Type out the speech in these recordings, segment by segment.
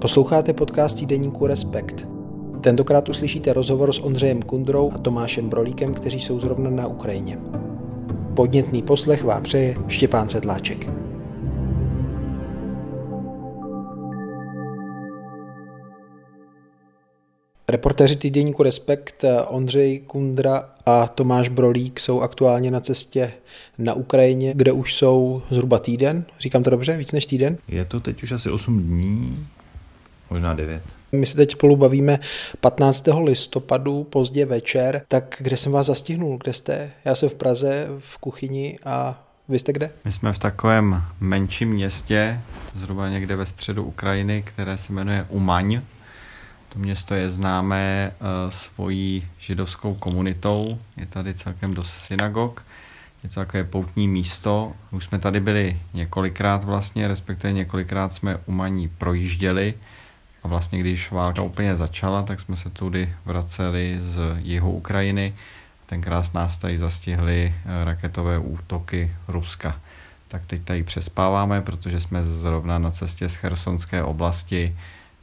Posloucháte podcast Týdeníku Respekt. Tentokrát uslyšíte rozhovor s Ondřejem Kundrou a Tomášem Brolíkem, kteří jsou zrovna na Ukrajině. Podnětný poslech vám přeje Štěpán Setláček. Reportéři Týdeníku Respekt Ondřej Kundra a Tomáš Brolík jsou aktuálně na cestě na Ukrajině, kde už jsou zhruba týden. Říkám to dobře? Víc než týden? Je to teď už asi 8 dní, možná 9. My se teď spolu bavíme 15. listopadu, pozdě večer. Tak kde jsem vás zastihnul? Kde jste? Já jsem v Praze, v kuchyni a vy jste kde? My jsme v takovém menším městě, zhruba někde ve středu Ukrajiny, které se jmenuje Umaň. To město je známé svojí židovskou komunitou, je tady celkem dost synagog, je to takové poutní místo. Už jsme tady byli několikrát vlastně, respektive několikrát jsme Umaní projížděli a vlastně když válka úplně začala, tak jsme se tudy vraceli z jihu Ukrajiny. Tenkrát nás tady zastihly raketové útoky Ruska. Tak teď tady přespáváme, protože jsme zrovna na cestě z Chersonské oblasti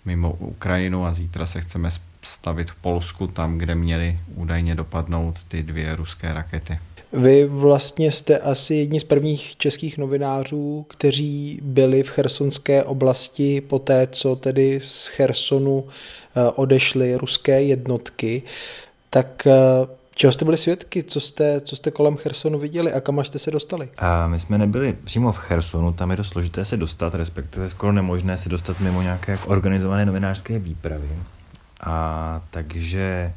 mimo Ukrajinu a zítra se chceme stavit v Polsku, tam, kde měly údajně dopadnout ty dvě ruské rakety. Vy vlastně jste asi jedni z prvních českých novinářů, kteří byli v Chersonské oblasti po té, co tedy z Chersonu odešly ruské jednotky. Tak čeho jste byli svědky? Co jste kolem Chersonu viděli a kam až jste se dostali? A my jsme nebyli přímo v Chersonu, tam je dost složité se dostat, respektive skoro nemožné se dostat mimo nějaké organizované novinářské výpravy. A takže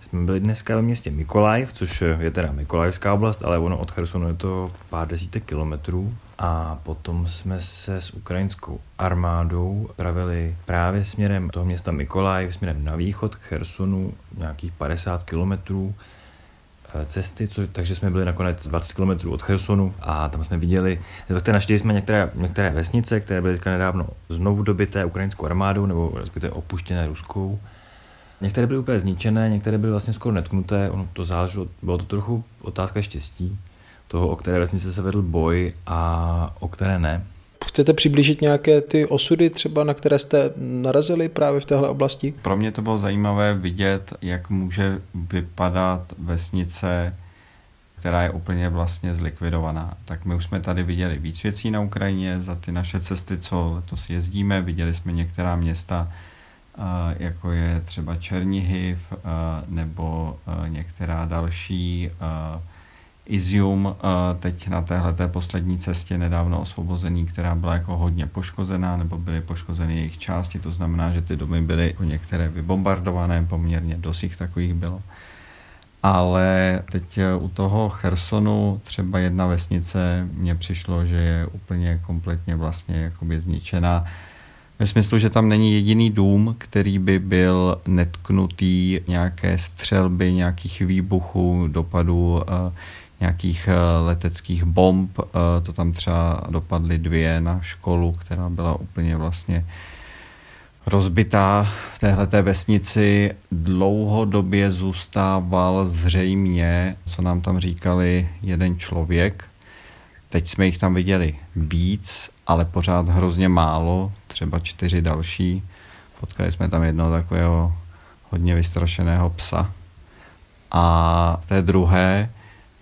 jsme byli dneska ve městě Mykolajiv, což je teda Mykolajivská oblast, ale ono od Chersonu je to pár desítek kilometrů. A potom jsme se s ukrajinskou armádou pravili právě směrem toho města Mykolajiv, směrem na východ k Chersonu, nějakých 50 kilometrů cesty, takže jsme byli nakonec 20 kilometrů od Chersonu a tam jsme viděli, naštěli jsme některé vesnice, které byly nedávno znovu dobyté ukrajinskou armádou nebo respektive opuštěné ruskou. Některé byly úplně zničené, některé byly vlastně skoro netknuté, ono to záleželo, bylo to trochu otázka štěstí toho, o které vesnice se vedl boj a o které ne. Chcete přiblížit nějaké ty osudy třeba, na které jste narazili právě v téhle oblasti? Pro mě to bylo zajímavé vidět, jak může vypadat vesnice, která je úplně vlastně zlikvidovaná. Tak my už jsme tady viděli víc věcí na Ukrajině za ty naše cesty, co letos jezdíme. Viděli jsme některá města, jako je třeba Černihiv nebo některá další, Izjum, teď na téhleté poslední cestě nedávno osvobozený, která byla jako hodně poškozená, nebo byly poškozeny jejich části, to znamená, že ty domy byly některé vybombardované, poměrně dost jich takových bylo. Ale teď u toho Chersonu třeba jedna vesnice mně přišlo, že je úplně kompletně vlastně jakoby zničená. Ve smyslu, že tam není jediný dům, který by byl netknutý nějaké střelby, nějakých výbuchů, dopadů nějakých leteckích bomb, to tam třeba dopadly dvě na školu, která byla úplně vlastně rozbitá v téhleté vesnici. Dlouhodobě zůstával zřejmě, co nám tam říkali, jeden člověk. Teď jsme jich tam viděli víc, ale pořád hrozně málo, třeba 4 další. Potkali jsme tam jednoho takového hodně vystrašeného psa. A té druhé,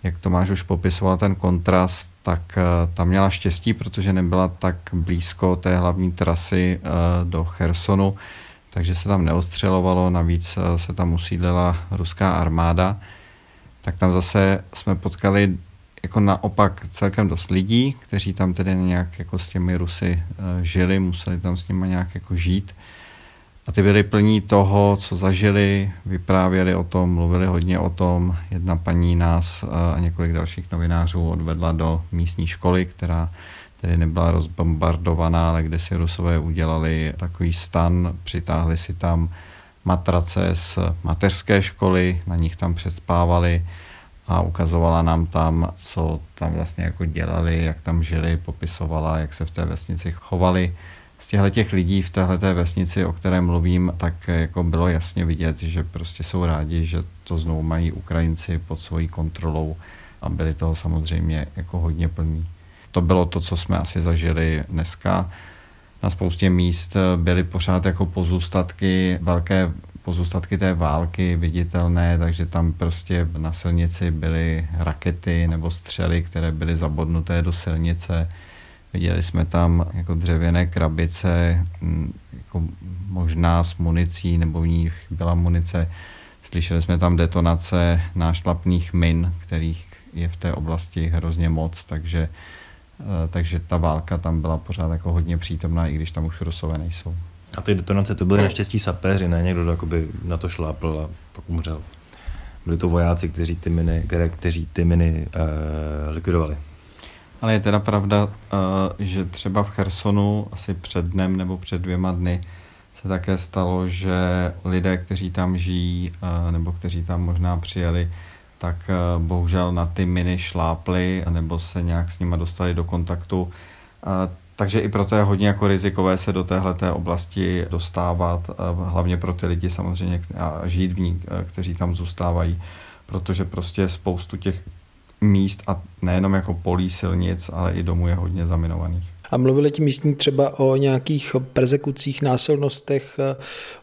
jak Tomáš už popisoval ten kontrast, tak tam měla štěstí, protože nebyla tak blízko té hlavní trasy do Chersonu, takže se tam neostřelovalo, navíc se tam usídlila ruská armáda. Tak tam zase jsme potkali jako naopak celkem dost lidí, kteří tam tedy nějak jako s těmi Rusy žili, museli tam s nimi nějak jako žít. A ty byli plní toho, co zažili, vyprávěli o tom, mluvili hodně o tom. Jedna paní nás a několik dalších novinářů odvedla do místní školy, která tedy nebyla rozbombardovaná, ale kde si Rusové udělali takový stan, přitáhli si tam matrace z mateřské školy, na nich tam přespávali a ukazovala nám tam, co tam vlastně jako dělali, jak tam žili, popisovala, jak se v té vesnici chovali. Z těch lidí v téhleté vesnici, o které mluvím, tak jako bylo jasně vidět, že prostě jsou rádi, že to znovu mají Ukrajinci pod svojí kontrolou a byli toho samozřejmě jako hodně plní. To bylo to, co jsme asi zažili dneska. na spoustě míst byly pořád jako pozůstatky, velké pozůstatky té války viditelné, takže tam prostě na silnici byly rakety nebo střely, které byly zabodnuté do silnice. Viděli jsme tam jako dřevěné krabice, jako možná s municí, nebo v nich byla munice. Slyšeli jsme tam detonace nášlapných min, kterých je v té oblasti hrozně moc, takže ta válka tam byla pořád jako hodně přítomná, i když tam už Rusové nejsou. A ty detonace to byly naštěstí sapéři, ne? Někdo jakoby na to šlápl a pak umřel. Byli to vojáci, kteří ty miny likvidovali. Ale je teda pravda, že třeba v Chersonu asi před dnem nebo před 2 dny se také stalo, že lidé, kteří tam žijí nebo kteří tam možná přijeli, tak bohužel na ty miny šlápli nebo se nějak s nimi dostali do kontaktu. Takže i proto je hodně jako rizikové se do téhleté oblasti dostávat, hlavně pro ty lidi samozřejmě a žít v ní, kteří tam zůstávají, protože prostě spoustu těch míst a nejenom jako polí silnic, ale i domů je hodně zaminovaných. A mluvili ti místní třeba o nějakých perzekucích, násilnostech,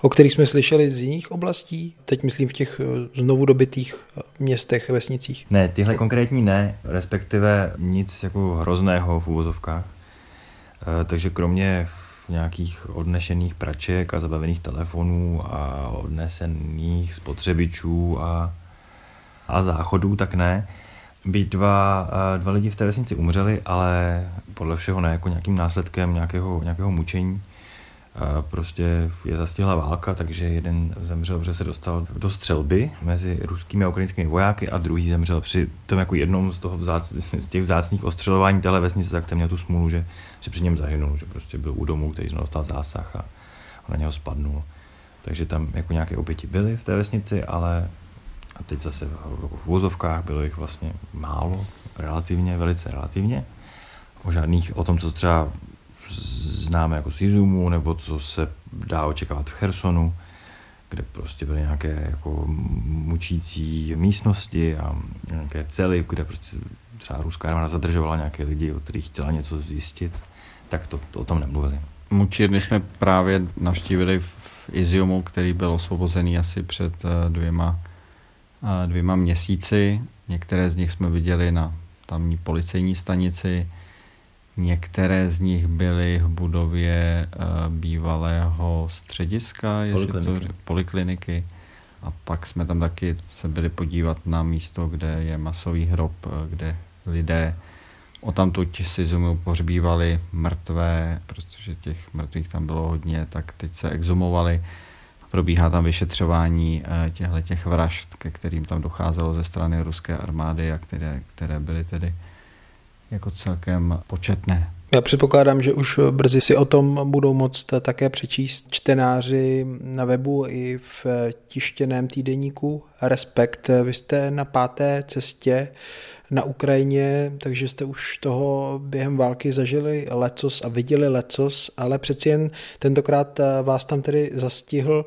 o kterých jsme slyšeli z jiných oblastí? Teď myslím v těch znovu dobytých městech, vesnicích. Ne, tyhle konkrétní ne, respektive nic jako hrozného v uvozovkách. Takže kromě nějakých odnešených praček a zabavených telefonů a odnesených spotřebičů a záchodů, tak ne. Byť dva lidi v té vesnici umřeli, ale podle všeho ne jako nějakým následkem nějakého mučení. Prostě je zastihla válka, takže jeden zemřel, protože se dostal do střelby mezi ruskými a ukrajinskými vojáky a druhý zemřel při tom jako jednom z těch vzácných ostřelování téhle vesnice, tak ten měl tu smůlu, že před něm zahynul, že prostě byl u domu, který dostal zásah a na něho spadnul. Takže tam jako nějaké oběti byly v té vesnici, ale a teď zase v uvozovkách bylo jich vlastně málo, relativně, velice relativně. O tom, co třeba známe jako z Izumu, nebo co se dá očekávat v Chersonu, kde prostě byly nějaké jako mučící místnosti a nějaké cely, kde prostě třeba ruská armáda zadržovala nějaké lidi, od kterých chtěla něco zjistit, tak to o tom nemluvili. Mučírny jsme právě navštívili v Izjumu, který byl osvobozený asi před dvěma měsíci. Některé z nich jsme viděli na tamní policejní stanici, některé z nich byly v budově bývalého střediska, polikliniky. A pak jsme tam taky se byli podívat na místo, kde je masový hrob, kde lidé odtamtud si zumu pohřbívali mrtvé, protože těch mrtvých tam bylo hodně, tak teď se exhumovali. Probíhá tam vyšetřování těch vražd, ke kterým tam docházelo ze strany ruské armády a které byly tedy jako celkem početné. Já předpokládám, že už brzy si o tom budou moct také přečíst čtenáři na webu i v tištěném týdeníku Respekt. Vy jste na 5. cestě na Ukrajině, takže jste už toho během války zažili lecos a viděli lecos, ale přeci jen tentokrát vás tam tedy zastihl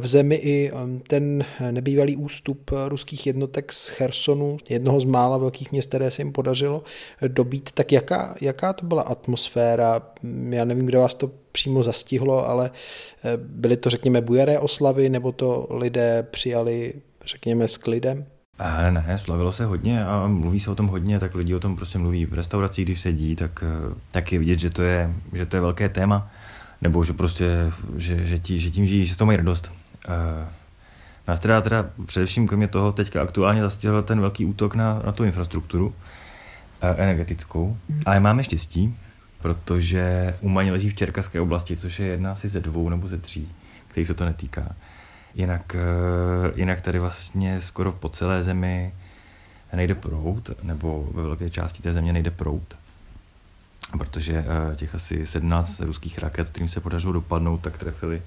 v zemi i ten nebývalý ústup ruských jednotek z Chersonu, jednoho z mála velkých měst, které se jim podařilo dobít. Tak jaká to byla atmosféra? Já nevím, kde vás to přímo zastihlo, ale byly to, řekněme, bujaré oslavy, nebo to lidé přijali, řekněme, s klidem? Ne, slavilo se hodně a mluví se o tom hodně, tak lidi o tom prostě mluví v restauracích, když sedí, tak je vidět, že to je velké téma, nebo že prostě, že tím žijí, že to mají radost. Nás teda především kromě toho teďka aktuálně zastihl ten velký útok na tu infrastrukturu energetickou, ale máme štěstí, protože Umaň leží v Čerkaské oblasti, což je jedna asi ze 2 nebo ze 3, kterých se to netýká. Jinak tady vlastně skoro po celé zemi nejde proud, nebo ve velké části té země nejde proud, protože těch asi 17 ruských raket, kterým se podařilo dopadnout, tak trefily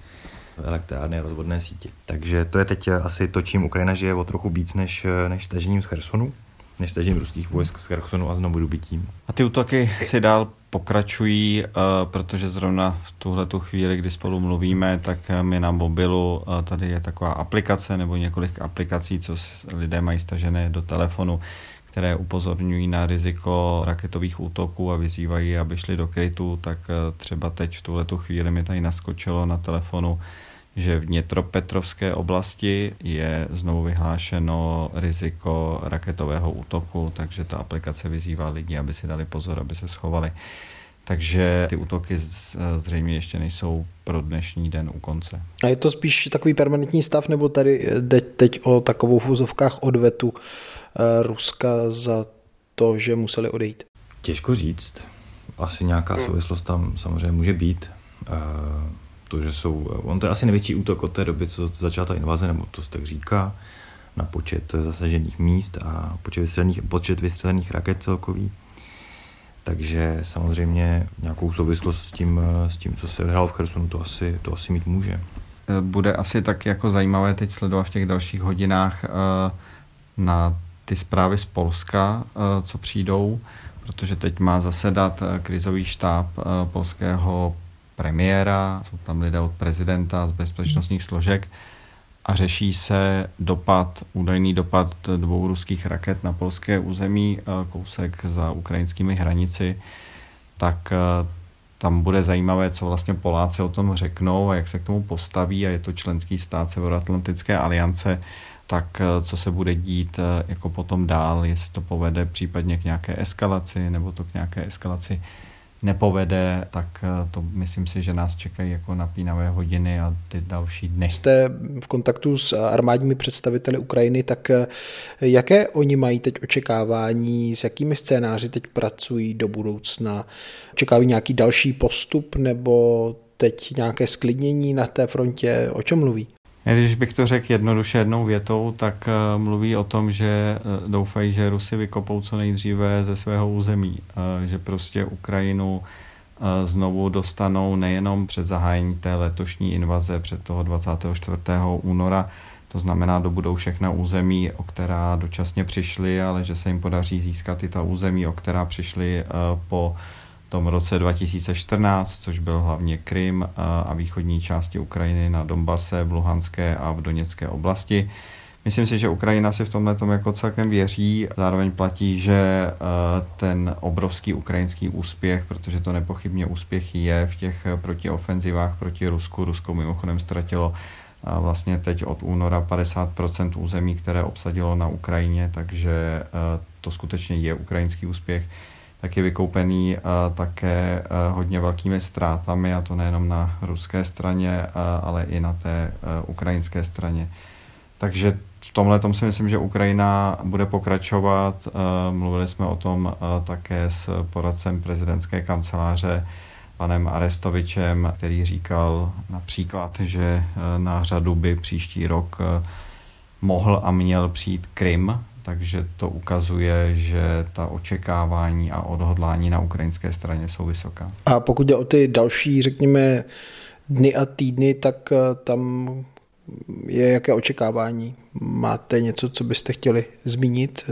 elektrárny a rozvodné sítě. Takže to je teď asi to, čím Ukrajina žije o trochu víc než tažením z Chersonu, než tažením ruských vojsk z Chersonu a znovu dobitím. A ty útoky si dál pokračují, protože zrovna v tuhletu chvíli, kdy spolu mluvíme, tak mi na mobilu tady je taková aplikace nebo několik aplikací, co lidé mají stažené do telefonu, které upozorňují na riziko raketových útoků a vyzývají, aby šli do krytu, tak třeba teď v tuhletu chvíli mi tady naskočilo na telefonu, že v Dněpropetrovské oblasti je znovu vyhlášeno riziko raketového útoku, takže ta aplikace vyzývá lidi, aby si dali pozor, aby se schovali. Takže ty útoky zřejmě ještě nejsou pro dnešní den u konce. A je to spíš takový permanentní stav, nebo tady jde teď o takovou v uvozovkách odvetu Ruska za to, že museli odejít? Těžko říct. Asi nějaká souvislost tam samozřejmě může být. To je asi největší útok od té doby, co začala ta invaze, nebo to se tak říká, na počet zasažených míst a počet vystřelených raket celkový. Takže samozřejmě nějakou souvislost s tím, co se odehrálo v Chersonu, to asi mít může. Bude asi tak jako zajímavé teď sledovat v těch dalších hodinách na ty zprávy z Polska, co přijdou, protože teď má zasedat krizový štáb polského premiéra, jsou tam lidé od prezidenta z bezpečnostních složek a řeší se údajný dopad 2 ruských raket na polské území, kousek za ukrajinskými hranici, tak tam bude zajímavé, co vlastně Poláci o tom řeknou a jak se k tomu postaví, a je to členský stát Severoatlantické aliance, tak co se bude dít jako potom dál, jestli to povede případně k nějaké eskalaci, nebo to k nějaké eskalaci nepovede, tak to myslím si, že nás čekají jako napínavé hodiny a ty další dny. Jste v kontaktu s armádními představiteli Ukrajiny, tak jaké oni mají teď očekávání, s jakými scénáři teď pracují do budoucna? Očekávají nějaký další postup nebo teď nějaké sklidnění na té frontě? O čem mluví? Když bych to řekl jednoduše jednou větou, tak mluví o tom, že doufají, že Rusy vykopou co nejdříve ze svého území, že prostě Ukrajinu znovu dostanou nejenom před zahájení té letošní invaze, před toho 24. února, to znamená dobudou všechna území, o která dočasně přišli, ale že se jim podaří získat i ta území, o která přišli po tom roce 2014, což byl hlavně Krym a východní části Ukrajiny na Donbase, v Luhanské a v Doněcké oblasti. Myslím si, že Ukrajina si v tomhle tomu jako celkem věří. Zároveň platí, že ten obrovský ukrajinský úspěch, protože to nepochybně úspěch je v těch protiofenzivách proti Rusku. Rusko mimochodem ztratilo vlastně teď od února 50% území, které obsadilo na Ukrajině, takže to skutečně je ukrajinský úspěch. Tak je vykoupený také hodně velkými ztrátami, a to nejenom na ruské straně, ale i na té ukrajinské straně. Takže v tomhletom si myslím, že Ukrajina bude pokračovat. Mluvili jsme o tom také s poradcem prezidentské kanceláře, panem Arestovičem, který říkal například, že na řadu by příští rok mohl a měl přijít Krym. Takže to ukazuje, že ta očekávání a odhodlání na ukrajinské straně jsou vysoká. A pokud jde o ty další, řekněme, dny a týdny, tak tam je jaké očekávání? Máte něco, co byste chtěli zmínit?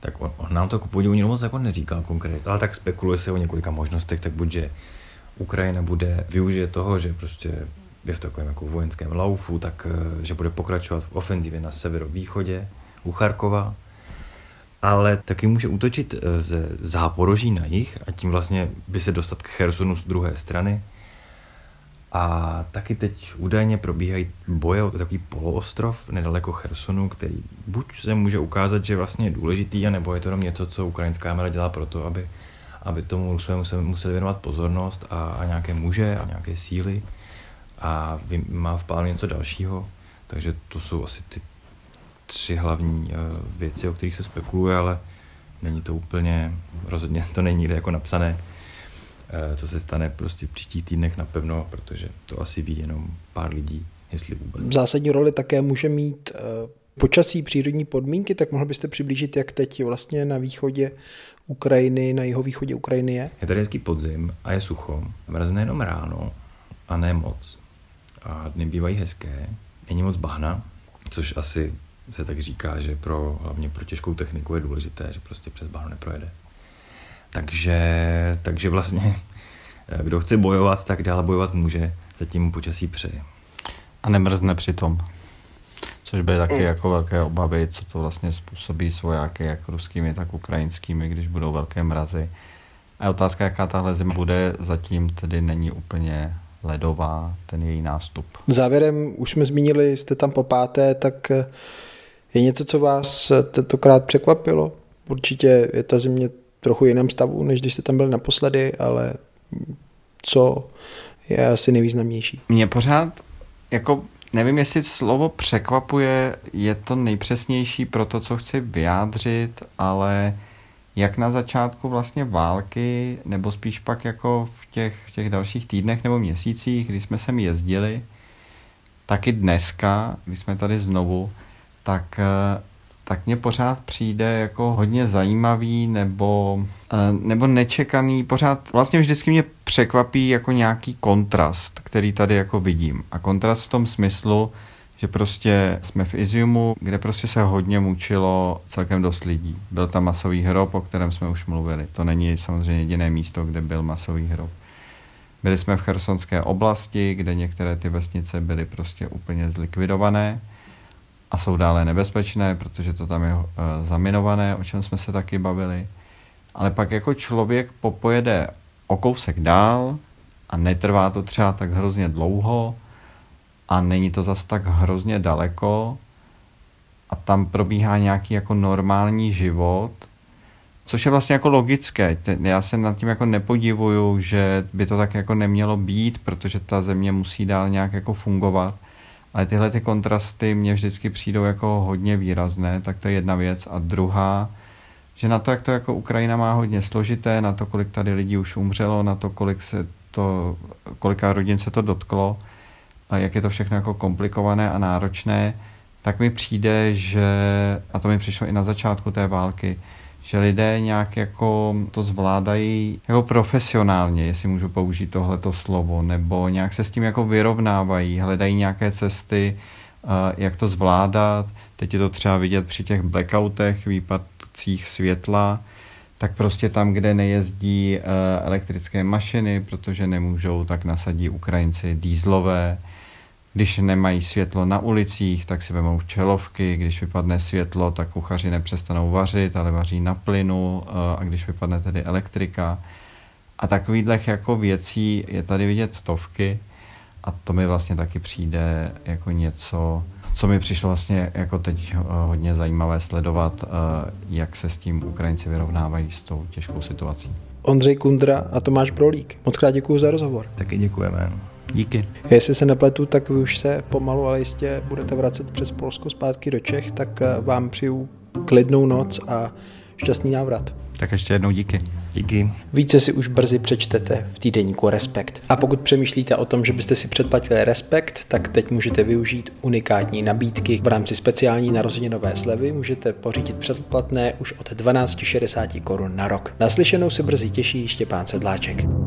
Tak on nám to k podivu moc jako neříkal konkrétně, ale tak spekuluje se o několika možnostech, tak buďže Ukrajina využije toho, že prostě je v takovém jako vojenském laufu, tak že bude pokračovat v ofenzivě na severovýchodě u Charkova, ale taky může útočit ze Záporoží na jih a tím vlastně by se dostat k Chersonu z druhé strany. A taky teď údajně probíhají boje o takový poloostrov nedaleko Chersonu, který buď se může ukázat, že vlastně je důležitý, anebo je to jenom něco, co ukrajinská armáda dělá proto, aby tomu Rusům se museli věnovat pozornost a nějaké muže a nějaké síly a má v plánu něco dalšího. Takže to jsou asi ty 3 hlavní věci, o kterých se spekuluje, ale není to úplně, rozhodně to není nikde jako napsané, co se stane prostě příští týdnech napevno, protože to asi ví jenom pár lidí, jestli vůbec. Zásadní roli také může mít počasí, přírodní podmínky, tak mohl byste přiblížit, jak teď vlastně na východě Ukrajiny, na jihovýchodě Ukrajiny je? Je tady hezký podzim a je sucho, mrzne jenom ráno a ne moc. A dny bývají hezké, není moc bahna, což asi se tak říká, že hlavně pro těžkou techniku je důležité, že prostě přes bahno neprojede. Takže vlastně, kdo chce bojovat, tak dále bojovat může, zatím počasí přeje. A nemrzne přitom. což byly taky jako velké obavy, co to vlastně způsobí s vojáky, jak ruskými, tak ukrajinskými, když budou velké mrazy. A otázka, jaká tahle zima bude, zatím tedy není úplně ledová, ten její nástup. Závěrem, už jsme zmínili, jste tam po páté, tak je něco, co vás tentokrát překvapilo? Určitě je ta zimě trochu jiném stavu, než když jste tam byl naposledy, ale co je asi nejvýznamnější? Mě pořád, jako nevím, jestli slovo překvapuje, je to nejpřesnější pro to, co chci vyjádřit, ale jak na začátku vlastně války, nebo spíš pak jako v těch dalších týdnech nebo měsících, kdy jsme sem jezdili, tak i dneska, když jsme tady znovu, tak mně pořád přijde jako hodně zajímavý nebo nečekaný, pořád vlastně vždycky mě překvapí jako nějaký kontrast, který tady jako vidím. A kontrast v tom smyslu, že prostě jsme v Izjumu, kde prostě se hodně mučilo celkem dost lidí. Byl tam masový hrob, o kterém jsme už mluvili. To není samozřejmě jediné místo, kde byl masový hrob. Byli jsme v Chersonské oblasti, kde některé ty vesnice byly prostě úplně zlikvidované a jsou dále nebezpečné, protože to tam je zaminované, o čem jsme se taky bavili. Ale pak jako člověk popojede o kousek dál a netrvá to třeba tak hrozně dlouho a není to zas tak hrozně daleko a tam probíhá nějaký jako normální život, což je vlastně jako logické. Já se nad tím jako nepodivuju, že by to tak jako nemělo být, protože ta země musí dál nějak jako fungovat. Ale tyhle ty kontrasty mě vždycky přijdou jako hodně výrazné, tak to je jedna věc. A druhá, že na to, jak to jako Ukrajina má hodně složité, na to, kolik tady lidí už umřelo, na to, kolika rodin se to dotklo, a jak je to všechno jako komplikované a náročné, tak mi přijde, že, a to mi přišlo i na začátku té války, že lidé nějak jako to zvládají jako profesionálně, jestli můžu použít tohleto slovo, nebo nějak se s tím jako vyrovnávají, hledají nějaké cesty, jak to zvládat. Teď je to třeba vidět při těch blackoutech, výpadcích světla, tak prostě tam, kde nejezdí elektrické mašiny, protože nemůžou, tak nasadí Ukrajinci dýzlové. Když nemají světlo na ulicích, tak si vemou čelovky, když vypadne světlo, tak kuchaři nepřestanou vařit, ale vaří na plynu a když vypadne tedy elektrika. A takových jako věcí je tady vidět stovky a to mi vlastně taky přijde jako něco, co mi přišlo vlastně jako teď hodně zajímavé sledovat, jak se s tím Ukrajinci vyrovnávají s tou těžkou situací. Ondřej Kundra a Tomáš Brolík, moc krát děkuju za rozhovor. Taky děkujeme. Díky. Jestli se nepletu, tak vy už se pomalu, ale jistě budete vracet přes Polsko zpátky do Čech, tak vám přeju klidnou noc a šťastný návrat. Tak ještě jednou díky. Díky. Více si už brzy přečtete v týdeníku Respekt. A pokud přemýšlíte o tom, že byste si předplatili Respekt, tak teď můžete využít unikátní nabídky. V rámci speciální narozeninové slevy můžete pořídit předplatné už od 12,60 Kč na rok. Naslyšenou se brzy těší Štěpán Sedláček.